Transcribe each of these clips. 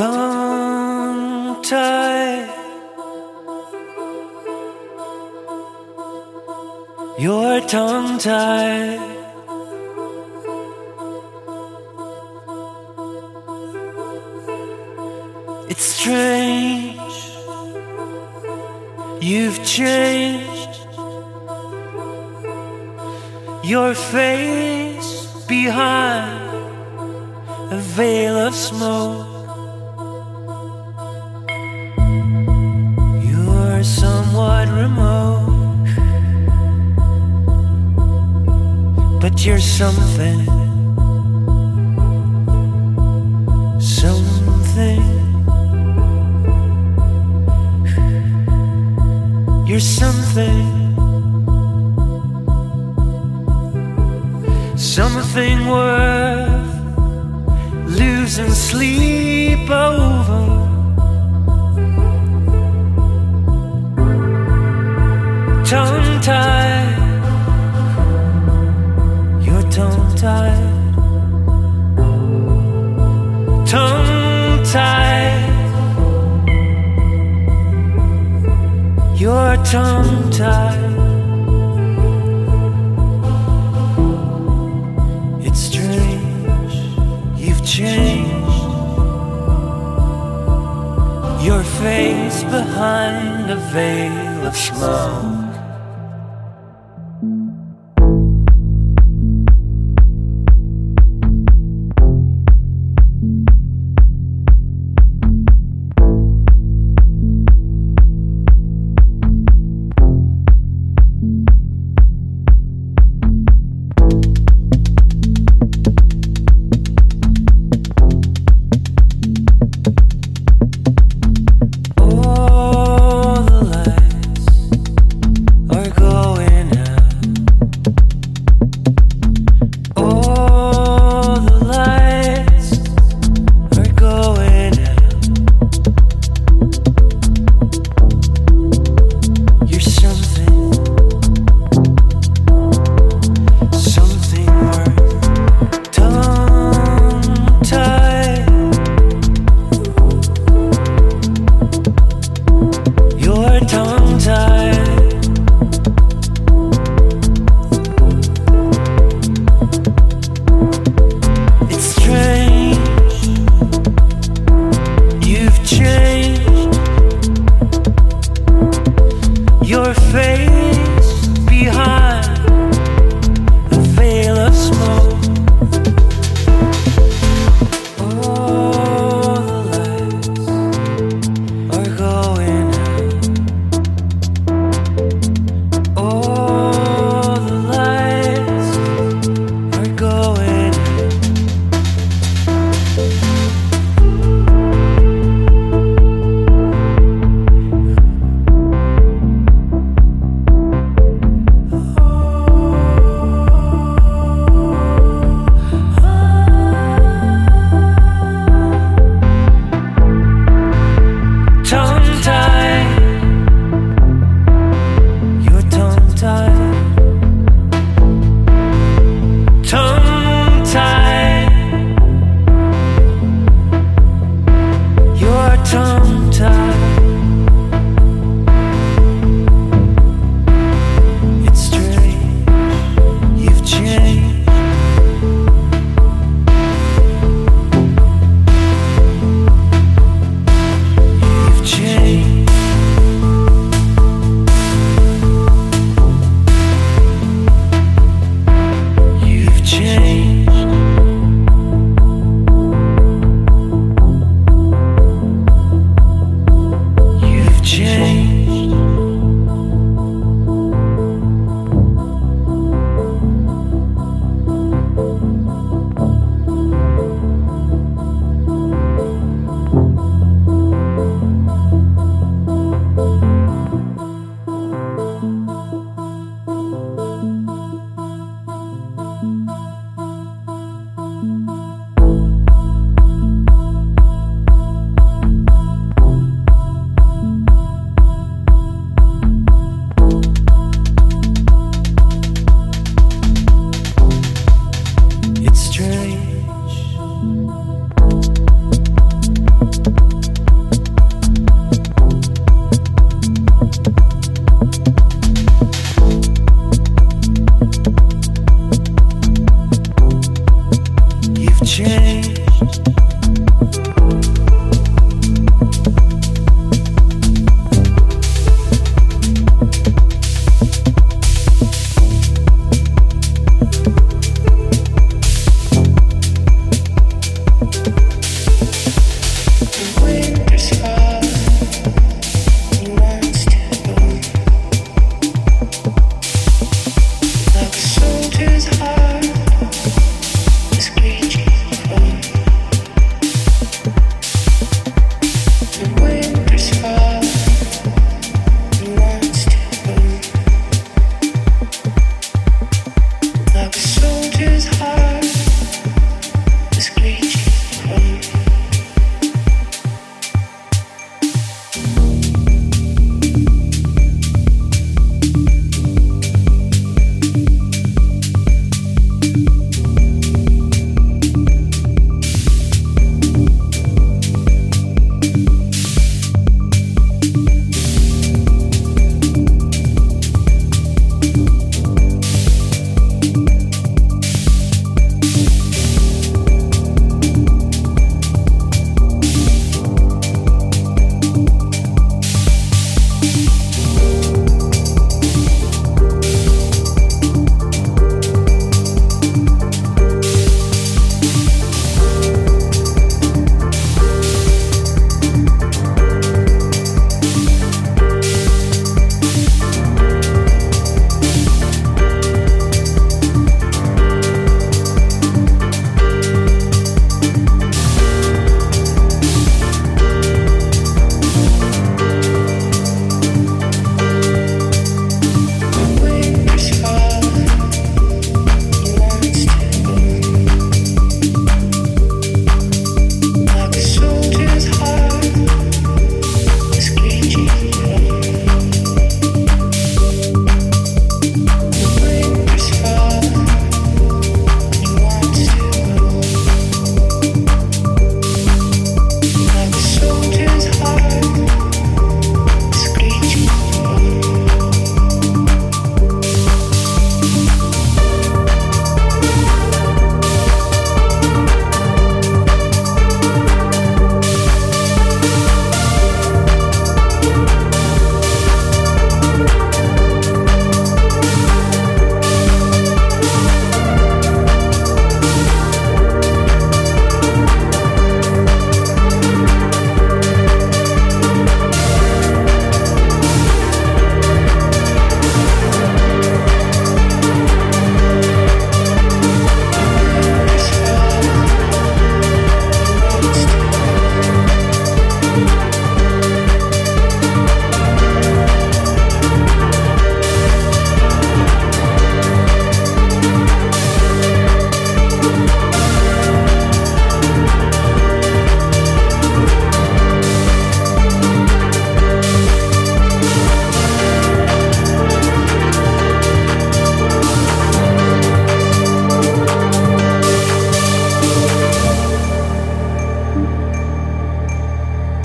tongue-tied. You're tongue-tied. It's strange. You've changed. Your face behind a veil of smoke. You're somewhat remote, but you're something, something. You're something, something worth losing sleep over. Tongue-tied. You're tongue-tied. Tongue-tied. You're tongue-tied. It's strange. You've changed. Your face behind a veil of smoke.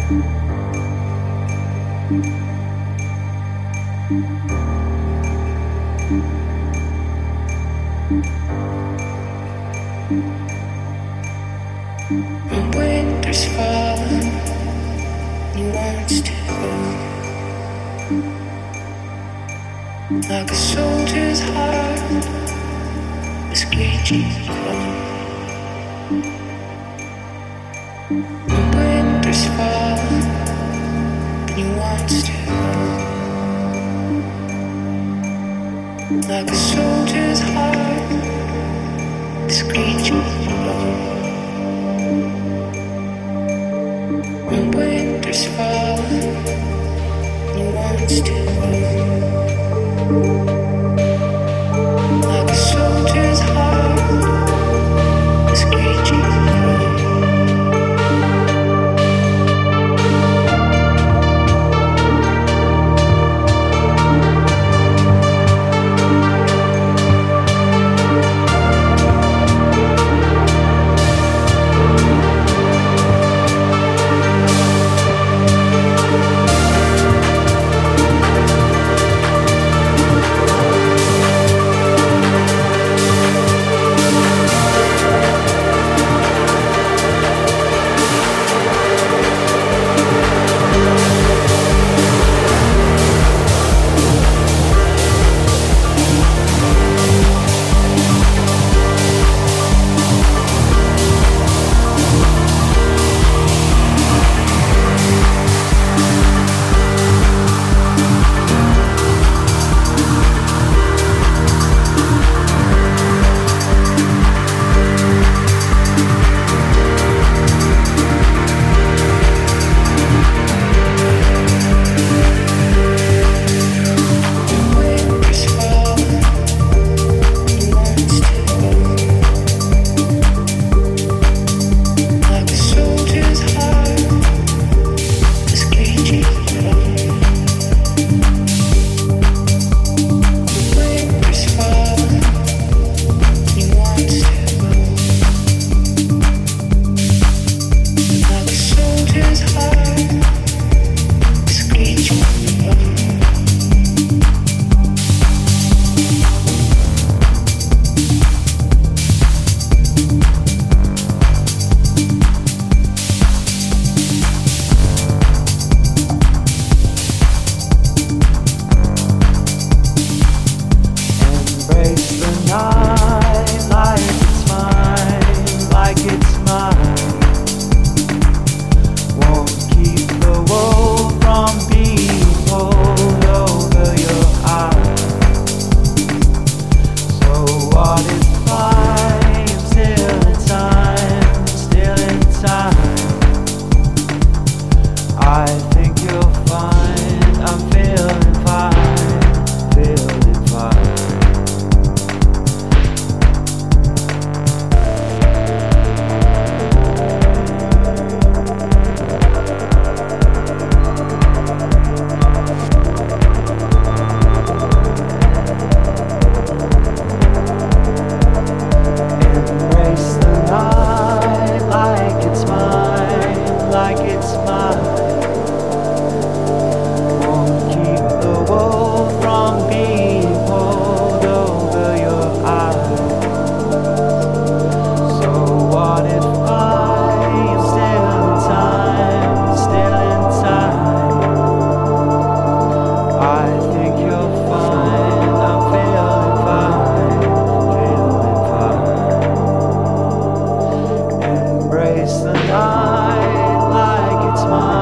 The winter's falling, new words to hold. Like a soldier's heart, this cagey's cold. The winter's falling, new words to hold. Like a soldier's heart, this cagey's cold. When winter's falling, no one's to blame. Like a soldier's heart, this cagey's cold. Embrace the night like it's mine.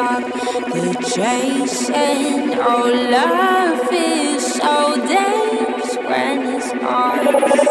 stop the chasing. Oh, love is so dense when it's on.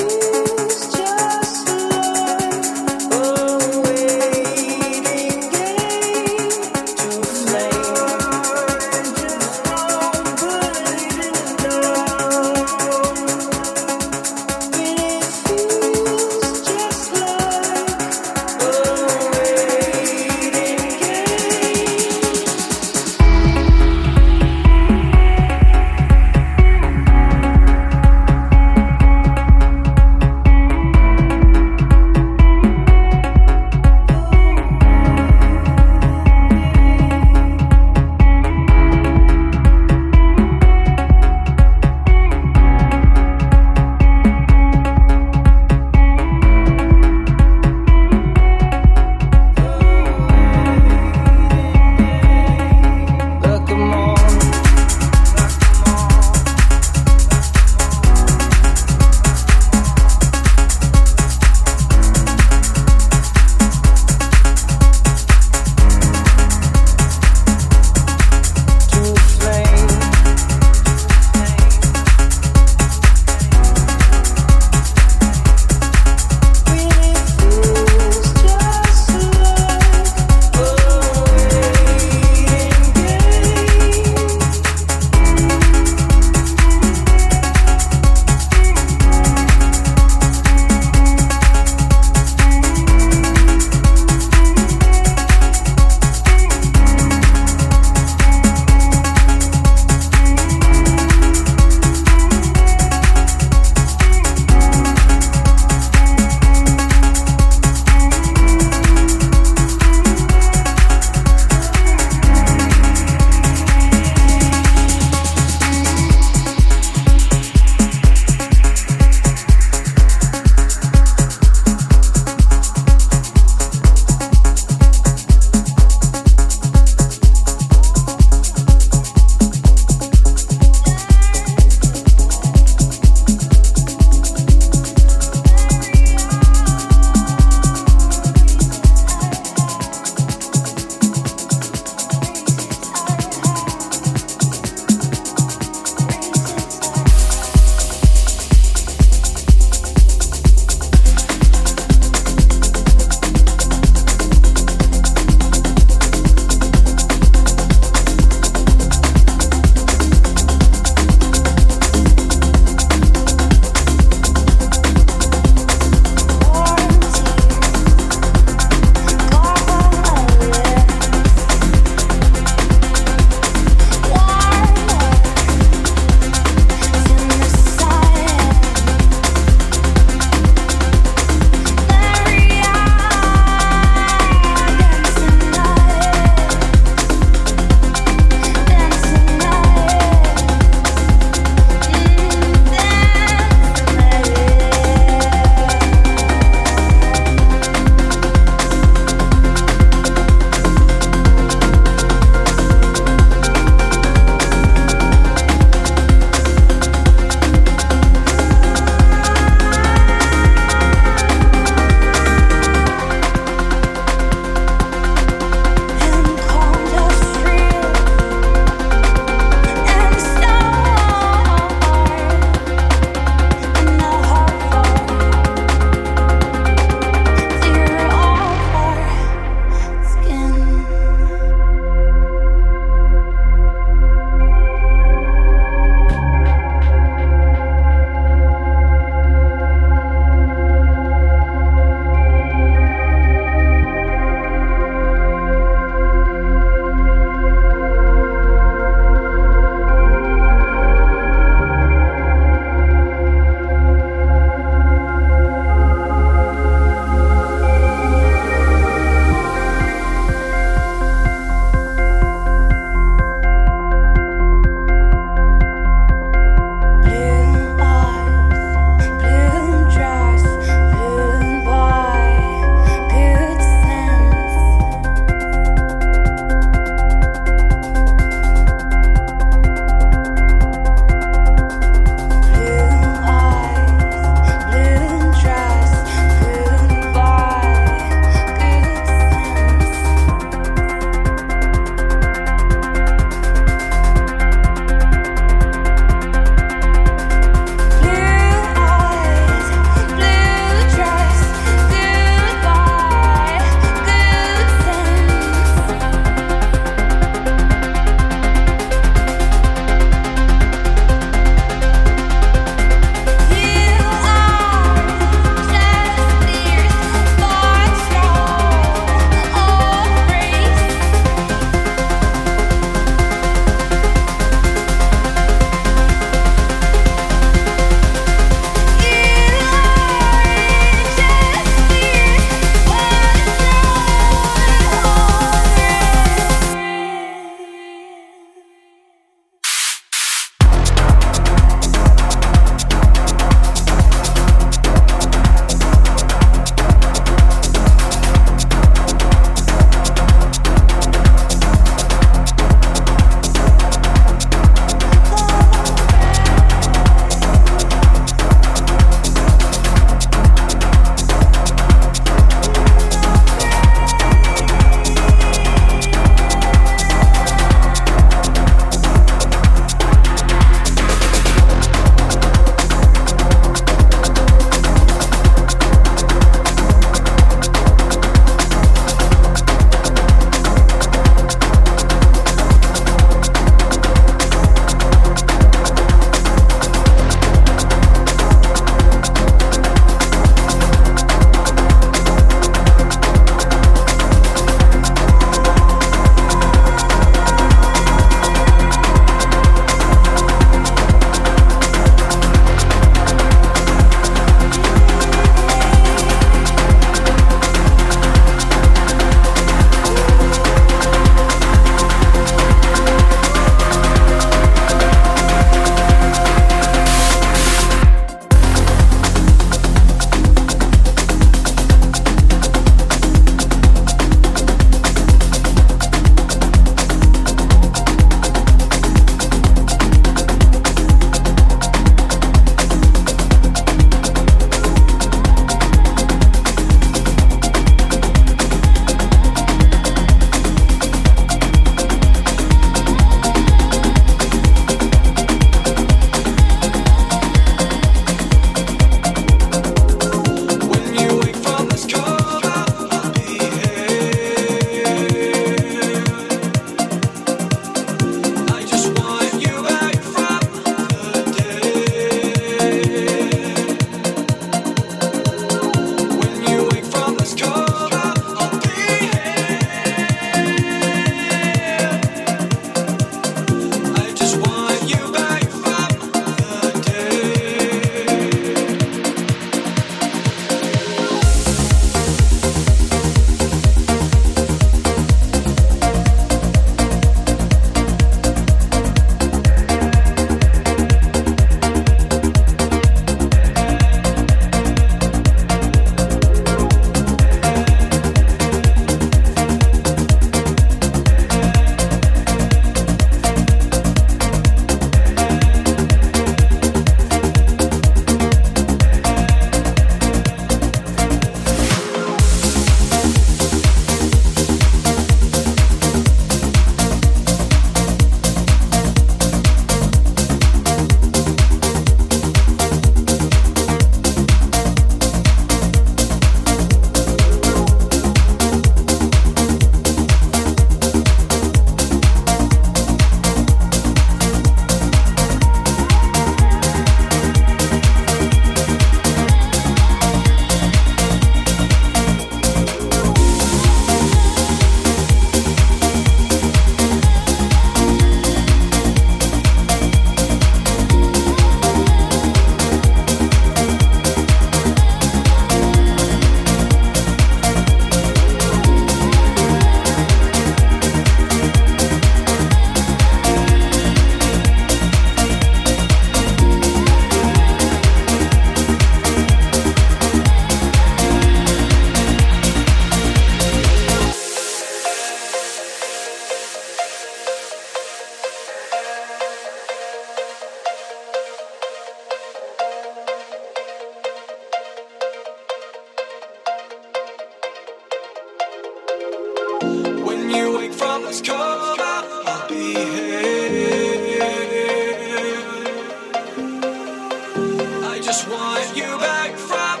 just want you back from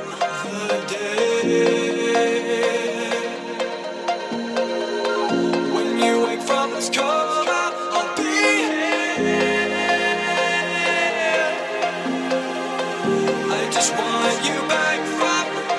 the day when you wake from this coma. I'll be here. I just want you back from the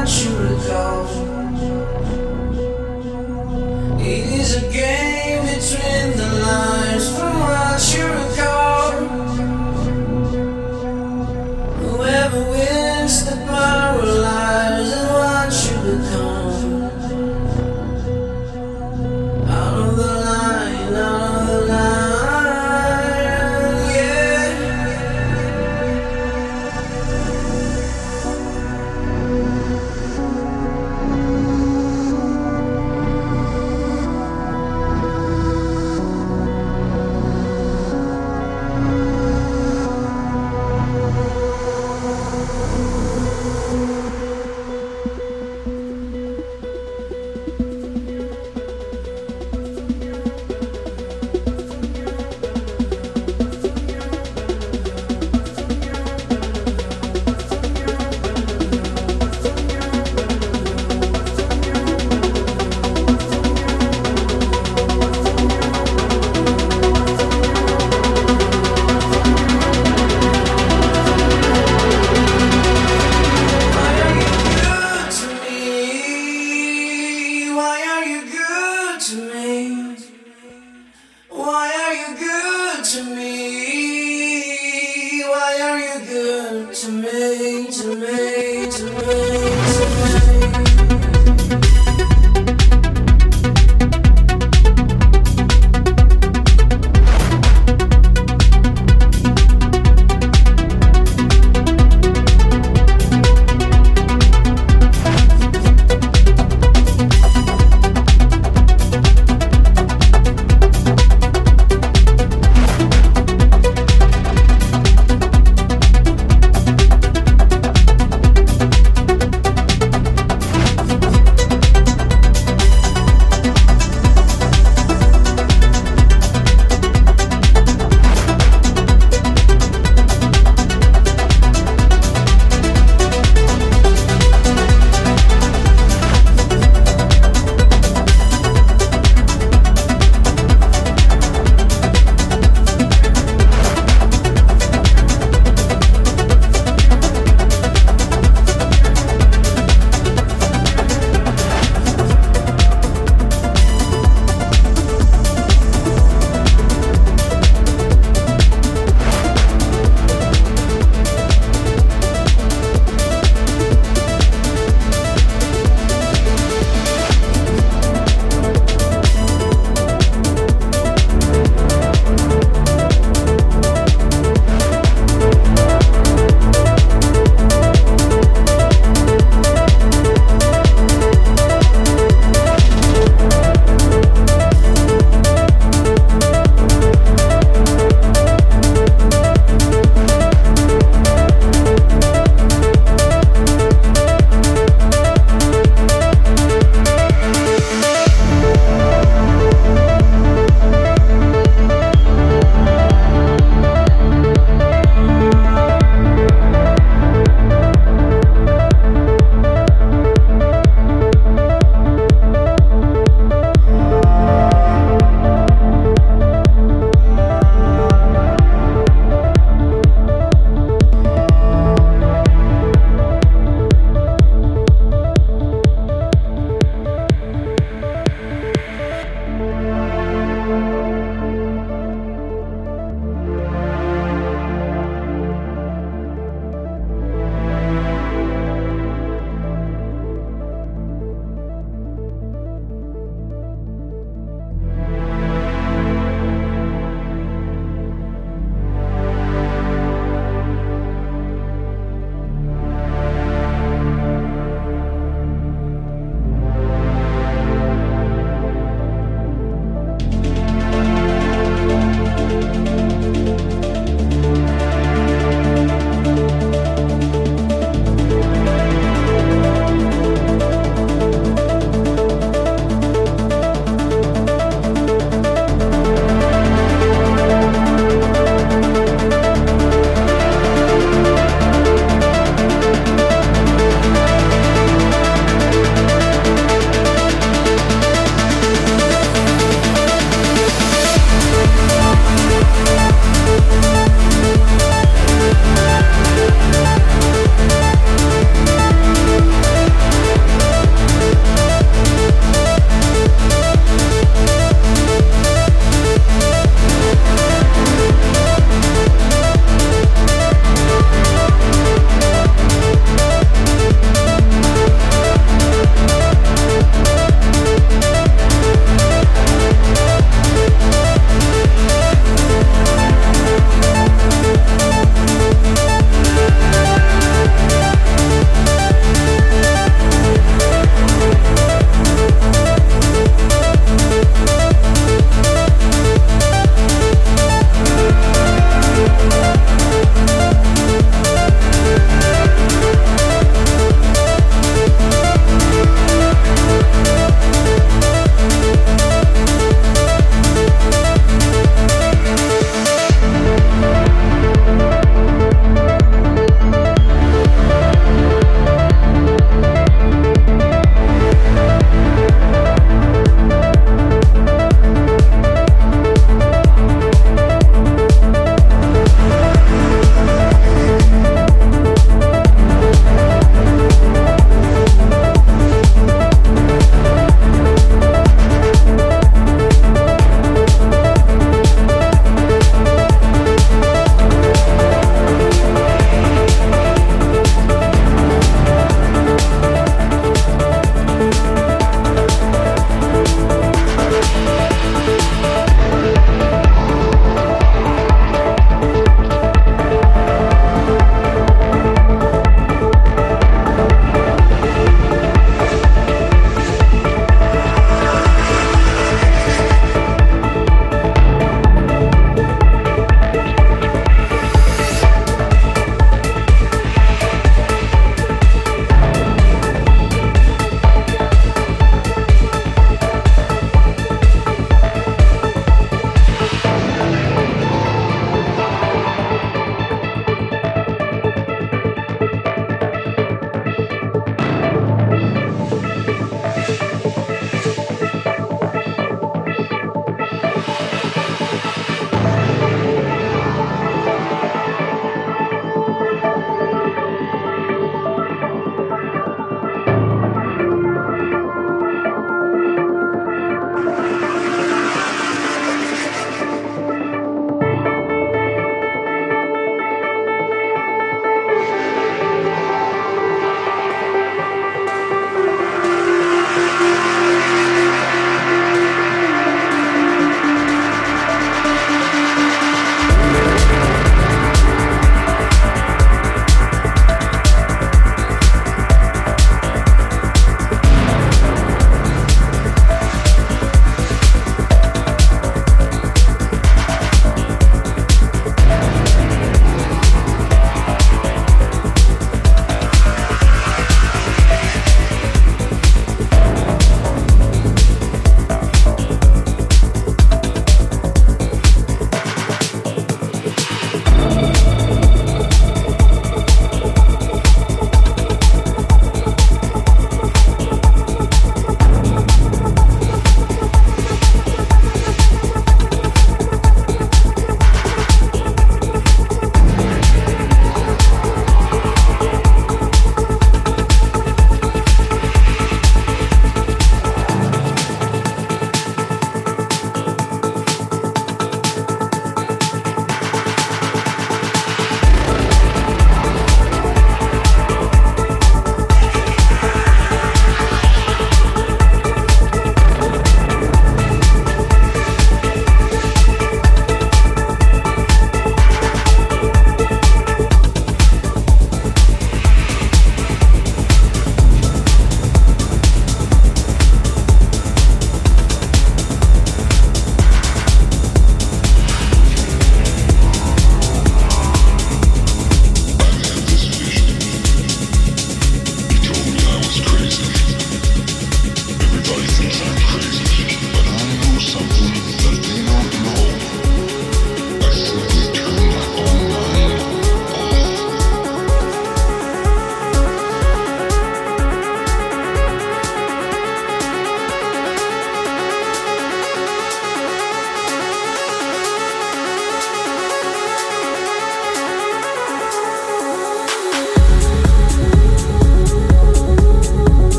want you to go. It is a game between the lines from what you recall. Whoever wins the power lies in what you become. Out of the line, out of the line,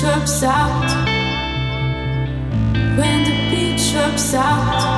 drops out.